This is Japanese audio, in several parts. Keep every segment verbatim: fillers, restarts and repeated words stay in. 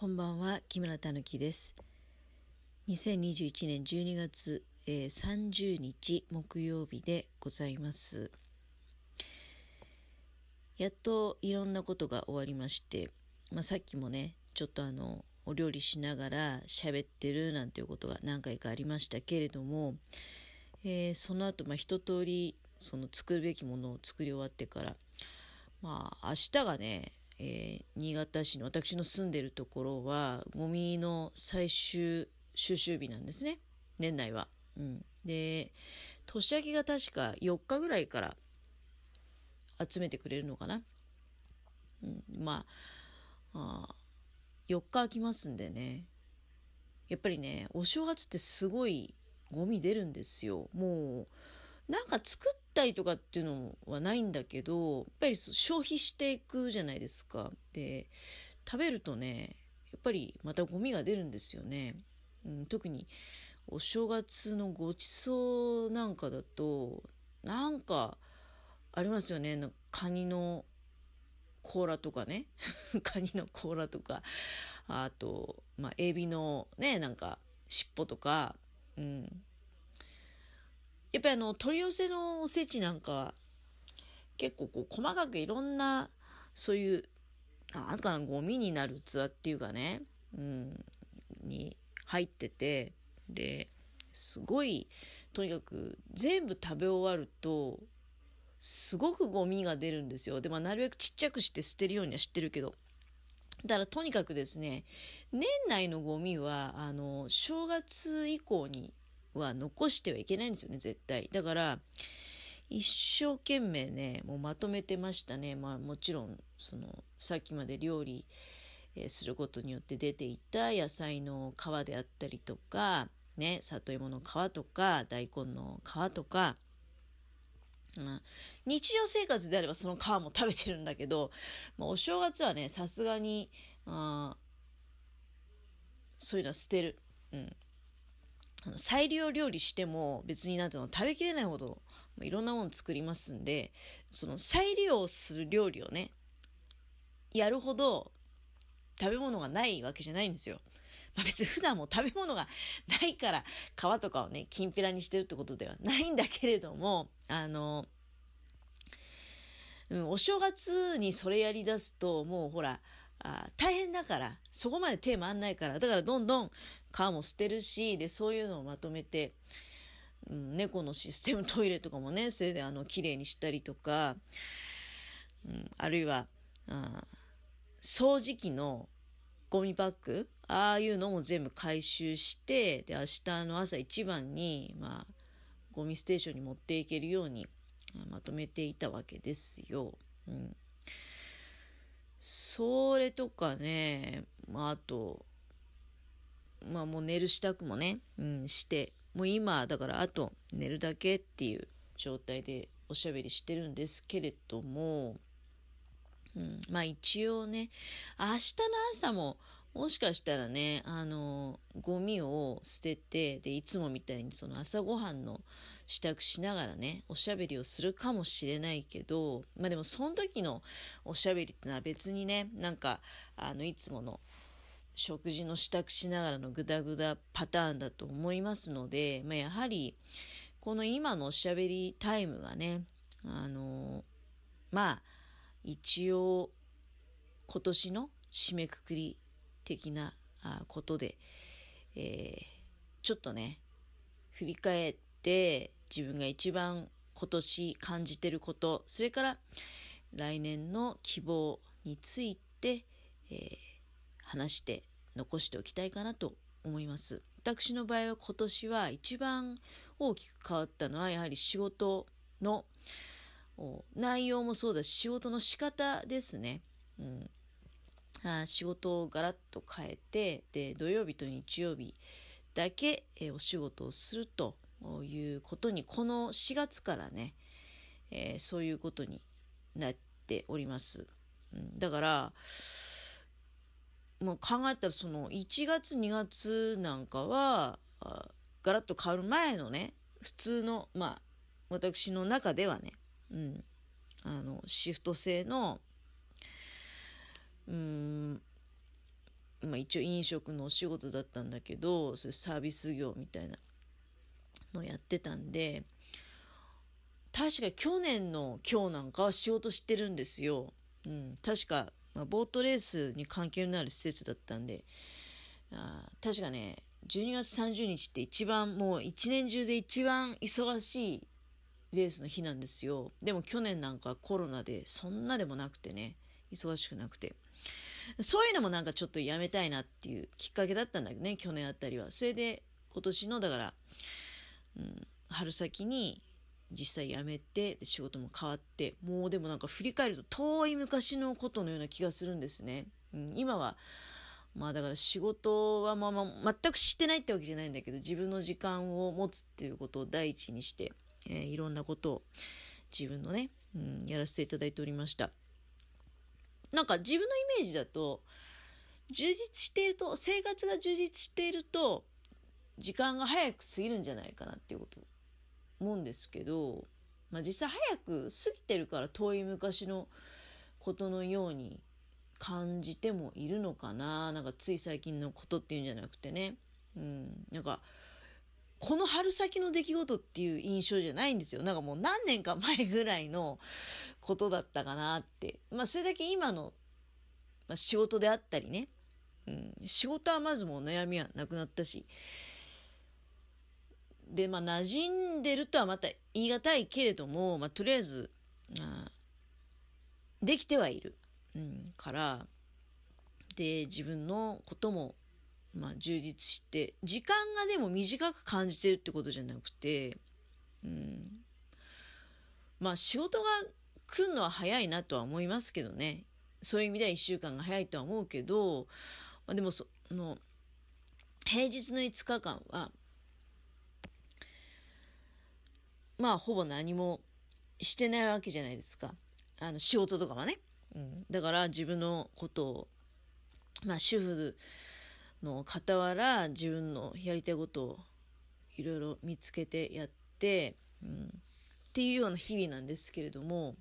こんばんは、木村たぬきです。にせんにじゅういちねんじゅうにがつ、えー、さんじゅうにち木曜日でございます。やっといろんなことが終わりまして、まあ、さっきもねちょっとあのお料理しながら喋ってるなんていうことが何回かありましたけれども、えー、その後まあ一通りその作るべきものを作り終わってから、まあ、明日がね、えー、新潟市の私の住んでるところはゴミの最終収集日なんですね、年内は、うん、で年明けが確かよっかぐらいから集めてくれるのかな、うん、まあ、あよっか空きますんでね、やっぱりねお正月ってすごいゴミ出るんですよ。もうなんか作ったりとかっていうのはないんだけど、やっぱり消費していくじゃないですか。で食べるとねやっぱりまたゴミが出るんですよね、うん、特にお正月のごちそうなんかだとなんかありますよね。なんかカニの甲羅とかねカニの甲羅とか、あと、まあ、エビのねなんか尻尾とか、うん、やっぱりあの取り寄せのおせちなんかは結構こう細かくいろんなそういうなんかゴミになる器っていうかね、うん、に入ってて、ですごいとにかく全部食べ終わるとすごくゴミが出るんですよ。で、まあ、なるべくちっちゃくして捨てるようには知ってるけど、だからとにかくですね年内のゴミはあの正月以降には残してはいけないんですよね、絶対。だから一生懸命ねもうまとめてましたね。まあ、もちろんそのさっきまで料理、えー、することによって出ていた野菜の皮であったりとかね、里芋の皮とか大根の皮とか、うん、日常生活であればその皮も食べてるんだけど、まあ、お正月はねさすがにあそういうのは捨てる、うん、あの再利用料理しても別になんていうの食べきれないほどいろんなもの作りますんで、その再利用する料理をねやるほど食べ物がないわけじゃないんですよ。まあ、別に普段も食べ物がないから皮とかをねきんぴらにしてるってことではないんだけれども、あの、うん、お正月にそれやりだすともうほらあ大変だから、そこまで手回んないから、だからどんどん皮も捨てるし、でそういうのをまとめて、うん、猫のシステムトイレとかもねそれであのきれいにしたりとか、うん、あるいはあ掃除機のゴミパック、ああいうのも全部回収して、で明日の朝一番に、まあ、ゴミステーションに持っていけるようにまとめていたわけですよ。うん、それとかね、まあ、あと、まあ、もう寝る支度もね、うん、して、もう今だからあと寝るだけっていう状態でおしゃべりしてるんですけれども、うん、まあ一応ね明日の朝ももしかしたらねあのゴミを捨てて、でいつもみたいにその朝ごはんの支度しながらねおしゃべりをするかもしれないけど、まあでもその時のおしゃべりってのは別にねなんかあのいつもの食事の支度しながらのグダグダパターンだと思いますので、まあ、やはりこの今のおしゃべりタイムがねあのまあ一応今年の締めくくり的なことで、えー、ちょっとね振り返って自分が一番今年感じてること、それから来年の希望について、えー、話して残しておきたいかなと思います。私の場合は今年は一番大きく変わったのはやはり仕事の内容もそうだし仕事の仕方ですね、うん、あ仕事をガラッと変えて、で土曜日と日曜日だけえお仕事をするということにこのしがつからね、えー、そういうことになっております、うん、だからもう考えたらそのいちがつにがつなんかはガラッと変わる前のね普通のまあ私の中ではねうん、あのシフト制のうーんまあ、一応飲食のお仕事だったんだけど、それサービス業みたいなのやってたんで、確か去年の今日なんかは仕事してるんですよ。うん、確か、まあ、ボートレースに関係のある施設だったんで、あ確かねじゅうにがつさんじゅうにちって一番もう一年中で一番忙しいレースの日なんですよ。でも去年なんかコロナでそんなでもなくてね、忙しくなくて、そういうのもなんかちょっとやめたいなっていうきっかけだったんだけどね、去年あたりは。それで今年のだから、うん、春先に実際やめて、仕事も変わって、もうでもなんか振り返ると遠い昔のことのような気がするんですね。うん、今はまあだから仕事はまあまあ全くしてないってわけじゃないんだけど、自分の時間を持つっていうことを第一にして、えー、いろんなことを自分のね、うん、やらせていただいておりました。なんか自分のイメージだと、充実していると、生活が充実していると時間が早く過ぎるんじゃないかなっていうこと思うんですけど、まあ、実際早く過ぎてるから遠い昔のことのように感じてもいるのかな。なんかつい最近のことっていうんじゃなくてね、うん、なんかこの春先の出来事っていう印象じゃないんですよ。なんかもう何年か前ぐらいのことだったかなって。まあそれだけ今の、まあ、仕事であったりね、うん、仕事はまずもう悩みはなくなったし、でまあ馴染んでるとはまた言い難いけれども、まあとりあえずあできてはいる、うん、からで自分のことも。まあ、充実して時間がでも短く感じてるってことじゃなくて、うん、まあ仕事が来るのは早いなとは思いますけどね。そういう意味ではいっしゅうかんが早いとは思うけど、まあ、でもその平日のいつかかんはまあほぼ何もしてないわけじゃないですか、あの仕事とかはね、うん、だから自分のことをまあ主婦の傍ら自分のやりたいことをいろいろ見つけてやって、うん、っていうような日々なんですけれども、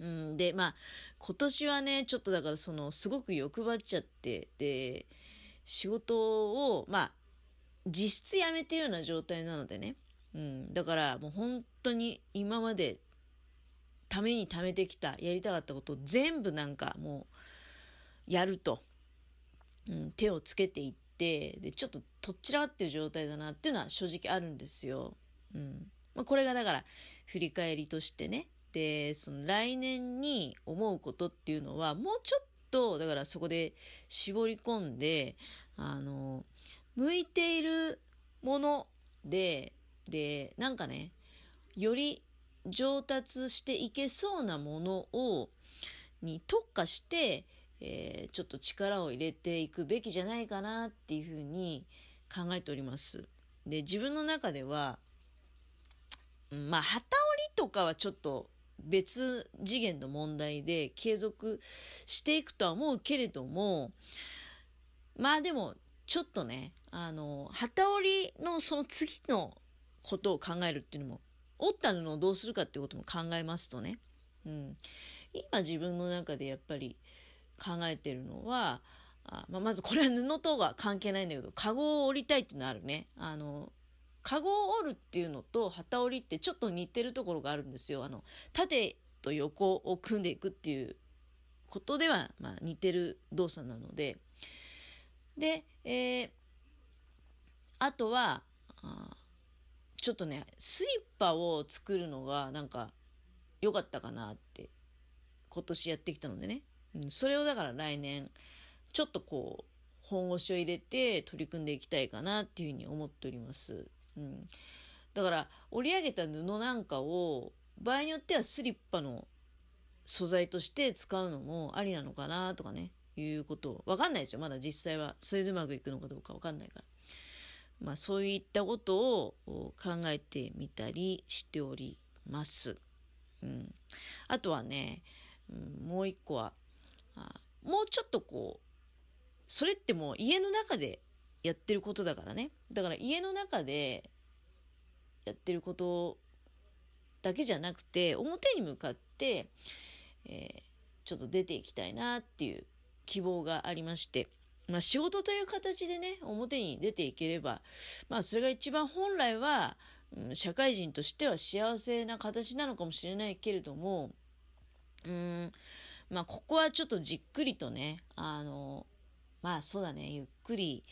うん、でまあ今年はねちょっとだからそのすごく欲張っちゃって、で仕事をまあ実質やめてるような状態なのでね、うん、だからもう本当に今までためにためてきたやりたかったことを全部なんかもうやると。うん、手をつけていってでちょっととっちらかってる状態だなっていうのは正直あるんですよ。うんまあ、これがだから振り返りとしてね、でその来年に思うことっていうのはもうちょっとだからそこで絞り込んで、あの向いているものででなんかねより上達していけそうなものをに特化してえー、ちょっと力を入れていくべきじゃないかなっていうふうに考えております。で、自分の中では、まあ、旗折りとかはちょっと別次元の問題で継続していくとは思うけれども、まあでも、ちょっとね、あの、旗折りのその次のことを考えるっていうのも、折った布をどうするかっていうことも考えますとね、うん、今自分の中でやっぱり、考えてるのは、あ、まあ、まずこれは布とは関係ないんだけど、カゴを折りたいっていうのあるね。あのカゴを折るっていうのと旗折りってちょっと似てるところがあるんですよ。あの縦と横を組んでいくっていうことでは、まあ、似てる動作なので、で、えー、あとはあちょっとねスリッパを作るのがなんか良かったかなって今年やってきたのでね。それをだから来年ちょっとこう本腰を入れて取り組んでいきたいかなっていうふうに思っております。うん、だから織り上げた布なんかを場合によってはスリッパの素材として使うのもありなのかなとかねいうことを分かんないですよ。まだ実際はそれでうまくいくのかどうか分かんないから、まあそういったことを考えてみたりしております。うん、あとはね、うん、もう一個は。もうちょっとこうそれってもう家の中でやってることだからね、だから家の中でやってることだけじゃなくて表に向かって、えー、ちょっと出ていきたいなっていう希望がありまして、まあ、仕事という形でね、表に出ていければ、まあ、それが一番本来は、うん、社会人としては幸せな形なのかもしれないけれども、うーん、まあ、ここはちょっとじっくりとね、あの、まあ、そうだね、ゆっくり、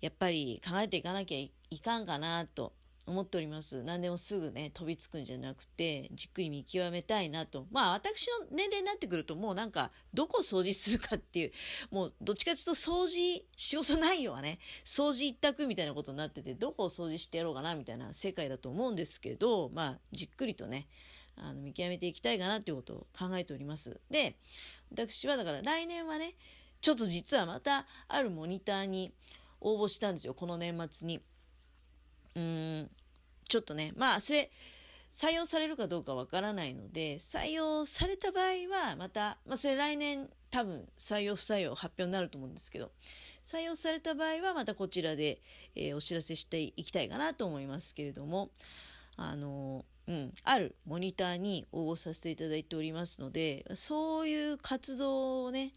やっぱり考えていかなきゃ い, いかんかなと思っております。何でもすぐね、飛びつくんじゃなくて、じっくり見極めたいなと。まあ、私の年齢になってくると、もうなんか、どこ掃除するかっていう、もう、どっちかというと掃除、仕事内容はね、掃除一択みたいなことになってて、どこを掃除してやろうかな、みたいな世界だと思うんですけど、まあ、じっくりとね、あの見極めていきたいかなということを考えております。で、私はだから来年はね、ちょっと実はまた、あるモニターに応募したんですよ、この年末に。うーん、ちょっとね、まあ、それ、採用されるかどうかわからないので、採用された場合は、また、まあ、それ来年、多分、採用不採用発表になると思うんですけど、採用された場合は、またこちらで、えー、お知らせしていきたいかなと思いますけれども、あの、うん、あるモニターに応募させていただいておりますので、そういう活動をね、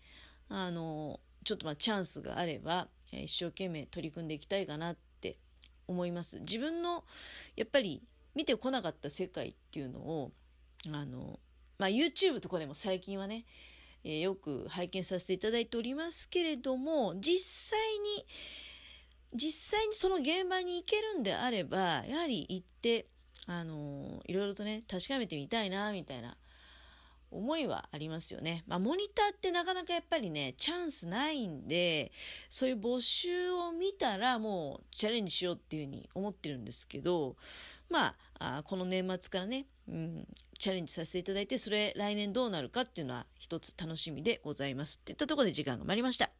あの、ちょっとまあ、チャンスがあれば、一生懸命取り組んでいきたいかなと思います。自分のやっぱり見てこなかった世界っていうのをあの、まあ、YouTube とかでも最近はね、えー、よく拝見させていただいておりますけれども、実際に実際にその現場に行けるんであれば、やはり行ってあのいろいろとね確かめてみたいなみたいな思いはありますよね。まあ、モニターってなかなかやっぱりね、チャンスないんで、そういう募集を見たらもうチャレンジしようっていうふうに思ってるんですけど、まあ、あこの年末からね、うん、チャレンジさせていただいて、それ来年どうなるかっていうのは一つ楽しみでございます。っていったところで時間が参りました。